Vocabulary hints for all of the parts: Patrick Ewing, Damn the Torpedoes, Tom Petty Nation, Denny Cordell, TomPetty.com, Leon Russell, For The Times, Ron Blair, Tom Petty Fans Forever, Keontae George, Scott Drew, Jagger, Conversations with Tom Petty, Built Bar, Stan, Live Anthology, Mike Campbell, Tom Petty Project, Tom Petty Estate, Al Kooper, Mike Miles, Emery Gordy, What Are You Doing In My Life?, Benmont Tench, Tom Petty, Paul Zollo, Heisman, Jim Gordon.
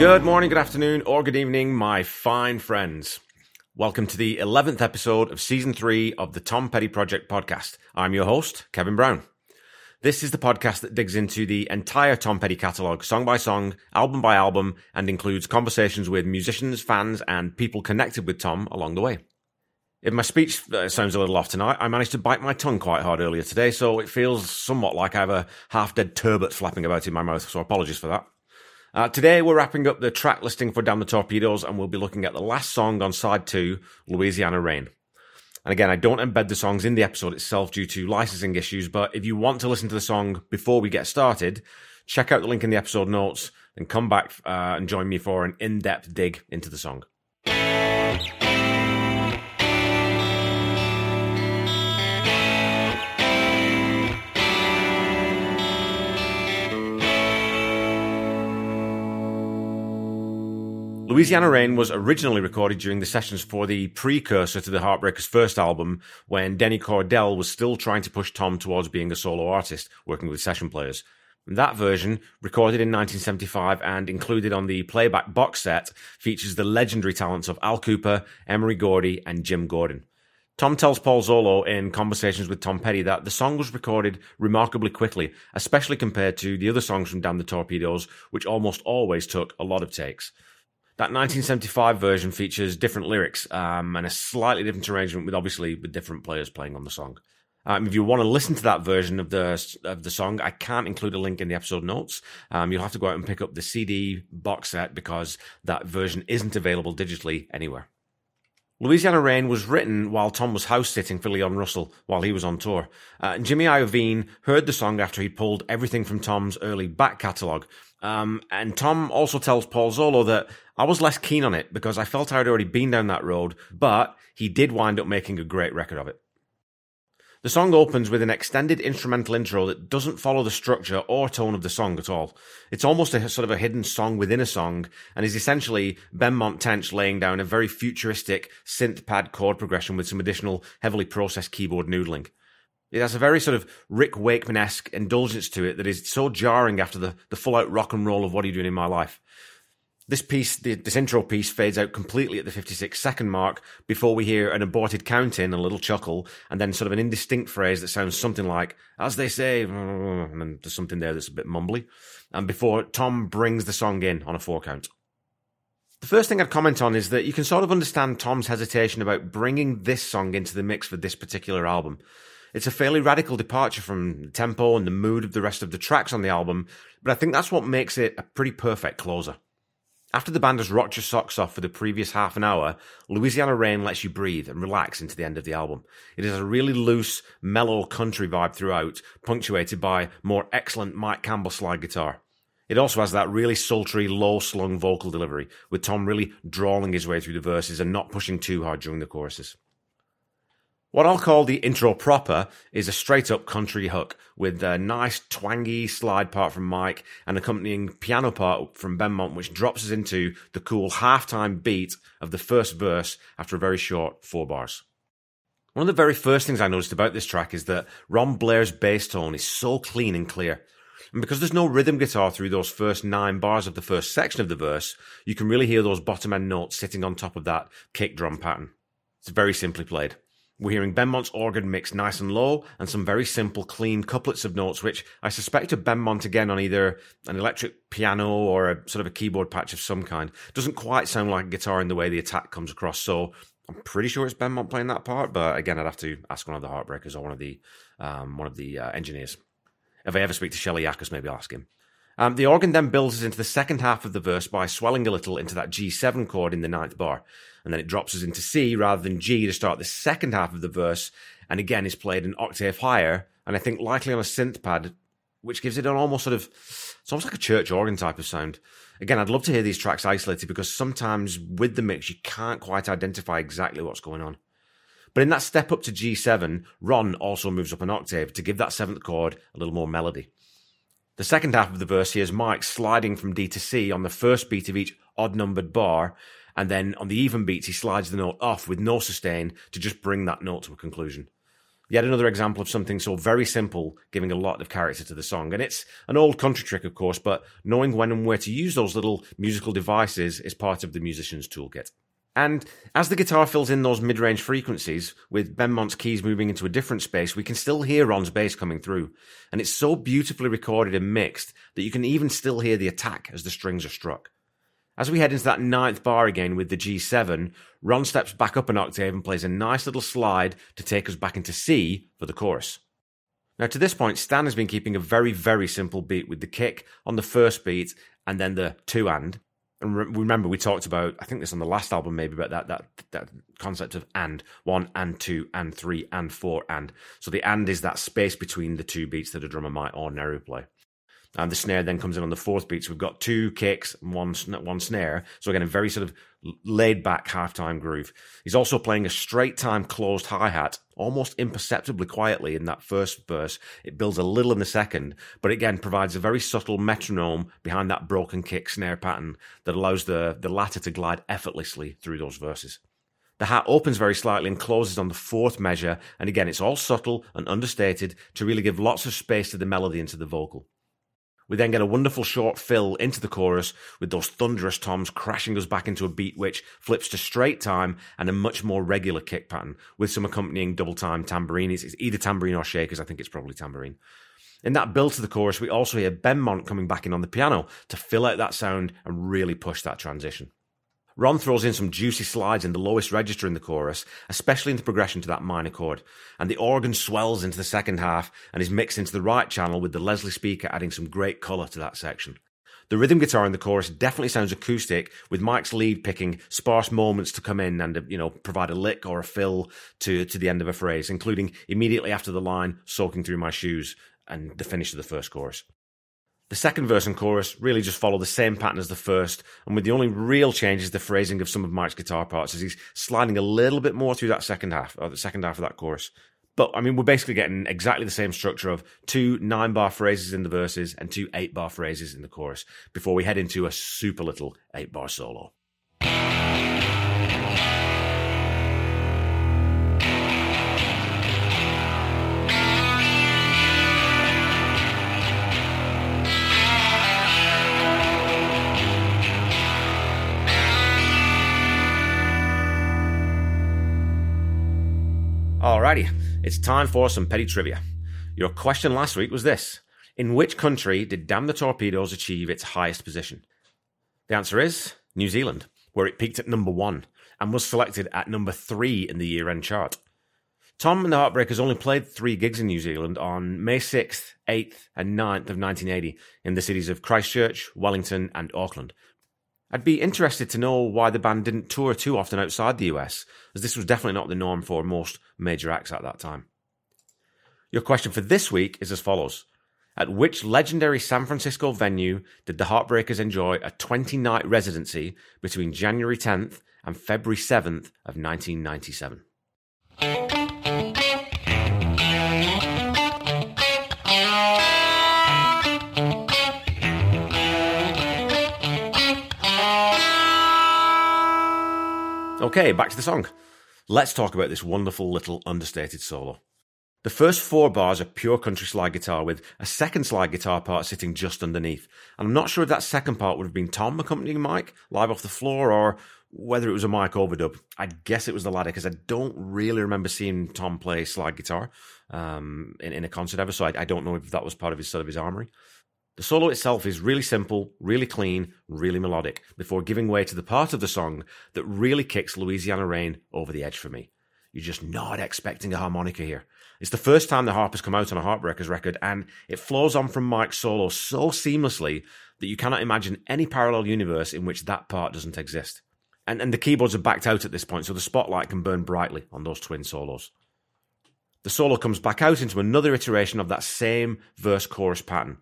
Good morning, good afternoon, or good evening, my fine friends. Welcome to the 11th episode of Season 3 of the Tom Petty Project podcast. I'm your host, Kevin Brown. This is the podcast that digs into the entire Tom Petty catalogue, song by song, album by album, and includes conversations with musicians, fans, and people connected with Tom along the way. If my speech sounds a little off tonight, I managed to bite my tongue quite hard earlier today, so it feels somewhat like I have a half-dead turbot flapping about in my mouth, so apologies for that. Today we're wrapping up the track listing for Damn the Torpedoes, and we'll be looking at the last song on side 2, Louisiana Rain. And again, I don't embed the songs in the episode itself due to licensing issues, but if you want to listen to the song before we get started, check out the link in the episode notes and come back and join me for an in-depth dig into the song. Louisiana Rain was originally recorded during the sessions for the precursor to the Heartbreakers' first album when Denny Cordell was still trying to push Tom towards being a solo artist, working with session players. And that version, recorded in 1975 and included on the playback box set, features the legendary talents of Al Kooper, Emery Gordy, and Jim Gordon. Tom tells Paul Zollo in Conversations with Tom Petty that the song was recorded remarkably quickly, especially compared to the other songs from Damn the Torpedoes, which almost always took a lot of takes. That 1975 version features different lyrics and a slightly different arrangement with different players playing on the song. If you want to listen to that version of the song, I can't include a link in the episode notes. You'll have to go out and pick up the CD box set because that version isn't available digitally anywhere. Louisiana Rain was written while Tom was house-sitting for Leon Russell while he was on tour. And Jimmy Iovine heard the song after he pulled everything from Tom's early back catalogue. And Tom also tells Paul Zollo that I was less keen on it because I felt I'd already been down that road, but he did wind up making a great record of it. The song opens with an extended instrumental intro that doesn't follow the structure or tone of the song at all. It's almost a sort of a hidden song within a song and is essentially Benmont Tench laying down a very futuristic synth pad chord progression with some additional heavily processed keyboard noodling. It has a very sort of Rick Wakeman-esque indulgence to it that is so jarring after the full-out rock and roll of What Are You Doing In My Life? This intro piece fades out completely at the 56-second mark before we hear an aborted count-in, a little chuckle, and then sort of an indistinct phrase that sounds something like, as they say, and then there's something there that's a bit mumbly, and before Tom brings the song in on a 4-count. The first thing I'd comment on is that you can sort of understand Tom's hesitation about bringing this song into the mix for this particular album. It's a fairly radical departure from the tempo and the mood of the rest of the tracks on the album, but I think that's what makes it a pretty perfect closer. After the band has rocked your socks off for the previous half an hour, Louisiana Rain lets you breathe and relax into the end of the album. It is a really loose, mellow country vibe throughout, punctuated by more excellent Mike Campbell slide guitar. It also has that really sultry, low-slung vocal delivery, with Tom really drawling his way through the verses and not pushing too hard during the choruses. What I'll call the intro proper is a straight-up country hook with a nice twangy slide part from Mike and accompanying piano part from Benmont, which drops us into the cool halftime beat of the first verse after a very short 4 bars. One of the very first things I noticed about this track is that Ron Blair's bass tone is so clean and clear. And because there's no rhythm guitar through those first 9 bars of the first section of the verse, you can really hear those bottom-end notes sitting on top of that kick drum pattern. It's very simply played. We're hearing Benmont's organ mixed nice and low and some very simple, clean couplets of notes, which I suspect are Benmont again on either an electric piano or a sort of a keyboard patch of some kind. Doesn't quite sound like a guitar in the way the attack comes across, so I'm pretty sure it's Benmont playing that part, but again, I'd have to ask one of the Heartbreakers or one of the engineers. If I ever speak to Shelley Yakus, maybe I'll ask him. The organ then builds us into the second half of the verse by swelling a little into that G7 chord in the 9th bar. And then it drops us into C rather than G to start the second half of the verse, and again is played an octave higher, and I think likely on a synth pad, which gives it an almost sort of, it's almost like a church organ type of sound. Again, I'd love to hear these tracks isolated because sometimes with the mix you can't quite identify exactly what's going on. But in that step up to G7, Ron also moves up an octave to give that 7th chord a little more melody. The second half of the verse hears Mike sliding from D to C on the first beat of each odd-numbered bar, and then on the even beats, he slides the note off with no sustain to just bring that note to a conclusion. Yet another example of something so very simple, giving a lot of character to the song. And it's an old country trick, of course, but knowing when and where to use those little musical devices is part of the musician's toolkit. And as the guitar fills in those mid-range frequencies, with Benmont's keys moving into a different space, we can still hear Ron's bass coming through. And it's so beautifully recorded and mixed that you can even still hear the attack as the strings are struck. As we head into that ninth bar again with the G7, Ron steps back up an octave and plays a nice little slide to take us back into C for the chorus. Now to this point, Stan has been keeping a very, very simple beat with the kick on the first beat and then the two and. And remember, we talked about, I think this on the last album maybe, about that concept of and, one and two and three and four and. So the and is that space between the two beats that a drummer might ordinarily play. And the snare then comes in on the fourth beat. So we've got two kicks and one snare. So again, a very sort of laid-back half-time groove. He's also playing a straight-time closed hi-hat, almost imperceptibly quietly in that first verse. It builds a little in the second, but again, provides a very subtle metronome behind that broken kick snare pattern that allows the latter to glide effortlessly through those verses. The hat opens very slightly and closes on the fourth measure. And again, it's all subtle and understated to really give lots of space to the melody and to the vocal. We then get a wonderful short fill into the chorus with those thunderous toms crashing us back into a beat which flips to straight time and a much more regular kick pattern with some accompanying double time tambourine. It's either tambourine or shakers. I think it's probably tambourine. In that build to the chorus, we also hear Benmont coming back in on the piano to fill out that sound and really push that transition. Ron throws in some juicy slides in the lowest register in the chorus, especially in the progression to that minor chord, and the organ swells into the second half and is mixed into the right channel with the Leslie speaker adding some great colour to that section. The rhythm guitar in the chorus definitely sounds acoustic, with Mike's lead picking sparse moments to come in and, provide a lick or a fill to the end of a phrase, including immediately after the line, soaking through my shoes, and the finish of the first chorus. The second verse and chorus really just follow the same pattern as the first, and with the only real change is the phrasing of some of Mike's guitar parts as he's sliding a little bit more through that second half of that chorus. But, we're basically getting exactly the same structure of 2 9-bar phrases in the verses and 2 8-bar phrases in the chorus before we head into a super little 8-bar solo. Alrighty, it's time for some Petty trivia. Your question last week was this: in which country did Damn the Torpedoes achieve its highest position? The answer is New Zealand, where it peaked at number 1 and was selected at number 3 in the year-end chart. Tom and the Heartbreakers only played 3 gigs in New Zealand on May 6th, 8th and 9th of 1980 in the cities of Christchurch, Wellington and Auckland. I'd be interested to know why the band didn't tour too often outside the US, as this was definitely not the norm for most major acts at that time. Your question for this week is as follows: at which legendary San Francisco venue did the Heartbreakers enjoy a 20-night residency between January 10th and February 7th of 1997? Okay, back to the song. Let's talk about this wonderful little understated solo. The first 4 bars are pure country slide guitar with a second slide guitar part sitting just underneath. And I'm not sure if that second part would have been Tom accompanying Mike live off the floor or whether it was a Mike overdub. I'd guess it was the latter because I don't really remember seeing Tom play slide guitar in a concert ever, so I don't know if that was part of his sort of his armory. The solo itself is really simple, really clean, really melodic, before giving way to the part of the song that really kicks Louisiana Rain over the edge for me. You're just not expecting a harmonica here. It's the first time the harp has come out on a Heartbreakers record, and it flows on from Mike's solo so seamlessly that you cannot imagine any parallel universe in which that part doesn't exist. And the keyboards are backed out at this point, so the spotlight can burn brightly on those twin solos. The solo comes back out into another iteration of that same verse-chorus pattern.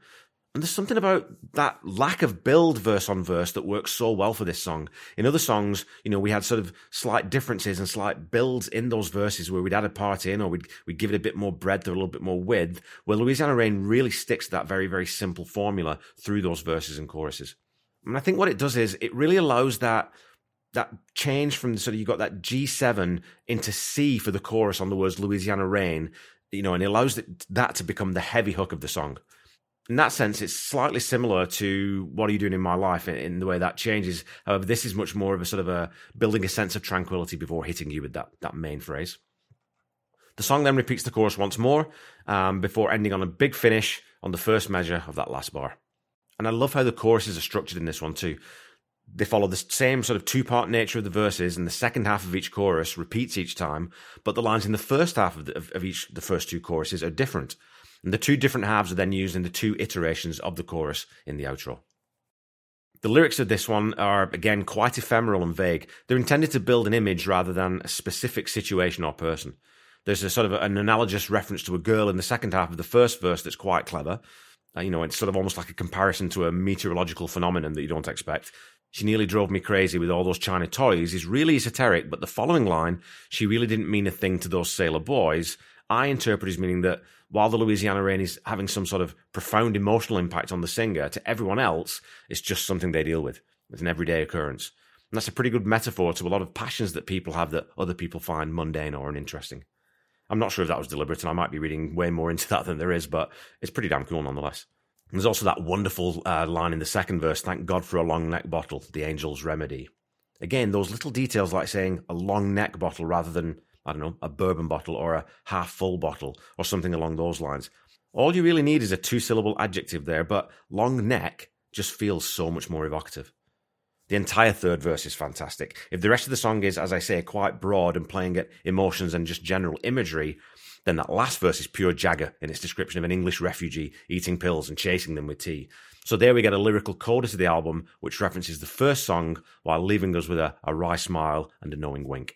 And there's something about that lack of build verse on verse that works so well for this song. In other songs, we had sort of slight differences and slight builds in those verses where we'd add a part in or we'd give it a bit more breadth or a little bit more width, where Louisiana Rain really sticks to that very, very simple formula through those verses and choruses. And I think what it does is it really allows that change from sort of you got that G7 into C for the chorus on the words Louisiana Rain, you know, and he allows that to become the heavy hook of the song. In that sense, it's slightly similar to What Are You Doing In My Life in the way that changes. However, this is much more of a sort of a building a sense of tranquility before hitting you with that main phrase. The song then repeats the chorus once more before ending on a big finish on the first measure of that last bar. And I love how the choruses are structured in this one too. They follow the same sort of two-part nature of the verses, and the second half of each chorus repeats each time, but the lines in the first half of the first two choruses are different. And the two different halves are then used in the two iterations of the chorus in the outro. The lyrics of this one are, again, quite ephemeral and vague. They're intended to build an image rather than a specific situation or person. There's a sort of an analogous reference to a girl in the second half of the first verse that's quite clever. You know, it's sort of almost like a comparison to a meteorological phenomenon that you don't expect. She nearly drove me crazy with all those China toys is really esoteric, but the following line, she really didn't mean a thing to those sailor boys, I interpret as meaning that while the Louisiana Rain is having some sort of profound emotional impact on the singer, to everyone else, it's just something they deal with. It's an everyday occurrence. And that's a pretty good metaphor to a lot of passions that people have that other people find mundane or uninteresting. I'm not sure if that was deliberate, and I might be reading way more into that than there is, but it's pretty damn cool nonetheless. And there's also that wonderful line in the second verse, thank God for a long neck bottle, the angel's remedy. Again, those little details like saying a long neck bottle rather than I don't know, a bourbon bottle or a half-full bottle or something along those lines. All you really need is a two-syllable adjective there, but long neck just feels so much more evocative. The entire third verse is fantastic. If the rest of the song is, as I say, quite broad and playing at emotions and just general imagery, then that last verse is pure Jagger in its description of an English refugee eating pills and chasing them with tea. So there we get a lyrical coda to the album, which references the first song while leaving us with a wry smile and a knowing wink.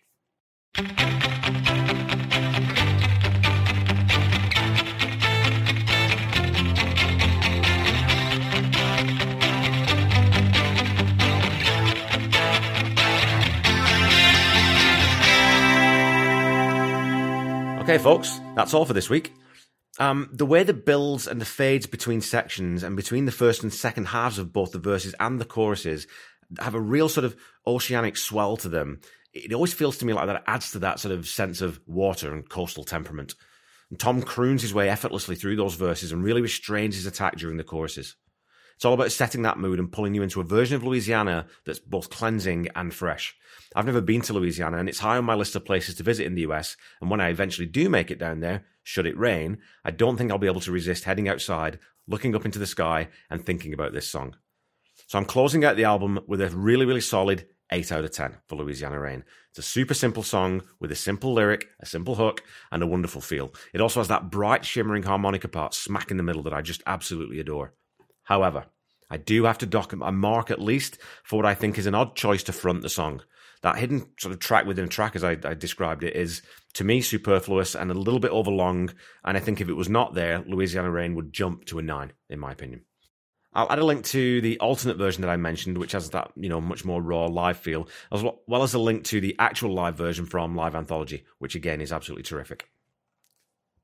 Okay, folks, that's all for this week. The way the builds and the fades between sections and between the first and second halves of both the verses and the choruses have a real sort of oceanic swell to them. It always feels to me like that adds to that sort of sense of water and coastal temperament. And Tom croons his way effortlessly through those verses and really restrains his attack during the choruses. It's all about setting that mood and pulling you into a version of Louisiana that's both cleansing and fresh. I've never been to Louisiana, and it's high on my list of places to visit in the US, and when I eventually do make it down there, should it rain, I don't think I'll be able to resist heading outside, looking up into the sky, and thinking about this song. So I'm closing out the album with a really, really solid 8 out of 10 for Louisiana Rain. It's a super simple song with a simple lyric, a simple hook, and a wonderful feel. It also has that bright, shimmering harmonica part smack in the middle that I just absolutely adore. However, I do have to dock a mark at least for what I think is an odd choice to front the song. That hidden sort of track within a track, as I described it, is, to me, superfluous and a little bit overlong, and I think if it was not there, Louisiana Rain would jump to a 9, in my opinion. I'll add a link to the alternate version that I mentioned, which has that, you know, much more raw live feel, as well as a link to the actual live version from Live Anthology, which again is absolutely terrific.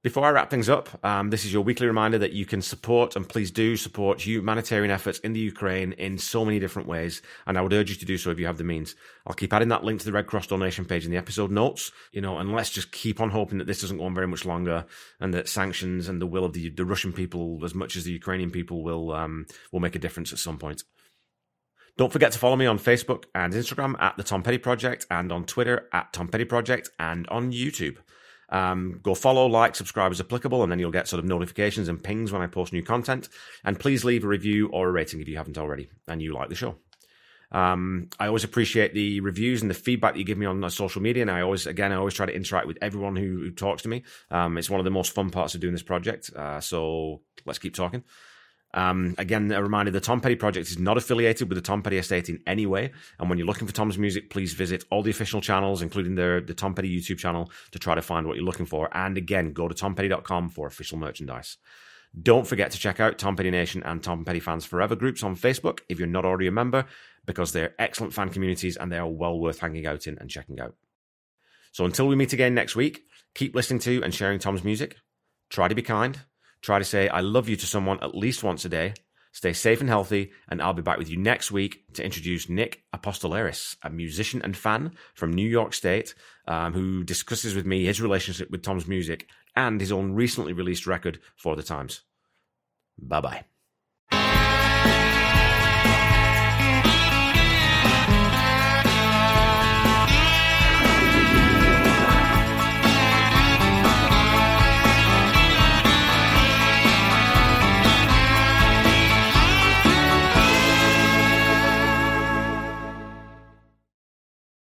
Before I wrap things up, this is your weekly reminder that you can support, and please do support, humanitarian efforts in the Ukraine in so many different ways, and I would urge you to do so if you have the means. I'll keep adding that link to the Red Cross donation page in the episode notes, you know, and let's just keep on hoping that this doesn't go on very much longer, and that sanctions and the will of the Russian people, as much as the Ukrainian people, will make a difference at some point. Don't forget to follow me on Facebook and Instagram at The Tom Petty Project, and on Twitter at Tom Petty Project, and on YouTube. Go follow, like, subscribe as applicable, and then you'll get sort of notifications and pings when I post new content. And please leave a review or a rating if you haven't already and you like the show. I always appreciate the reviews and the feedback that you give me on social media, and I always try to interact with everyone who talks to me. It's one of the most fun parts of doing this project, so let's keep talking. Again, a reminder, the Tom Petty Project is not affiliated with the Tom Petty Estate in any way, and when you're looking for Tom's music, please visit all the official channels, including the Tom Petty YouTube channel, to try to find what you're looking for. And again, go to TomPetty.com for official merchandise. Don't forget to check out Tom Petty Nation and Tom Petty Fans Forever groups on Facebook if you're not already a member, because they're excellent fan communities and they are well worth hanging out in and checking out. So until we meet again next week, keep listening to and sharing Tom's music. Try to be kind. Try to say I love you to someone at least once a day. Stay safe and healthy, and I'll be back with you next week to introduce Nick Apostolaris, a musician and fan from New York State, who discusses with me his relationship with Tom's music and his own recently released record, For The Times. Bye-bye.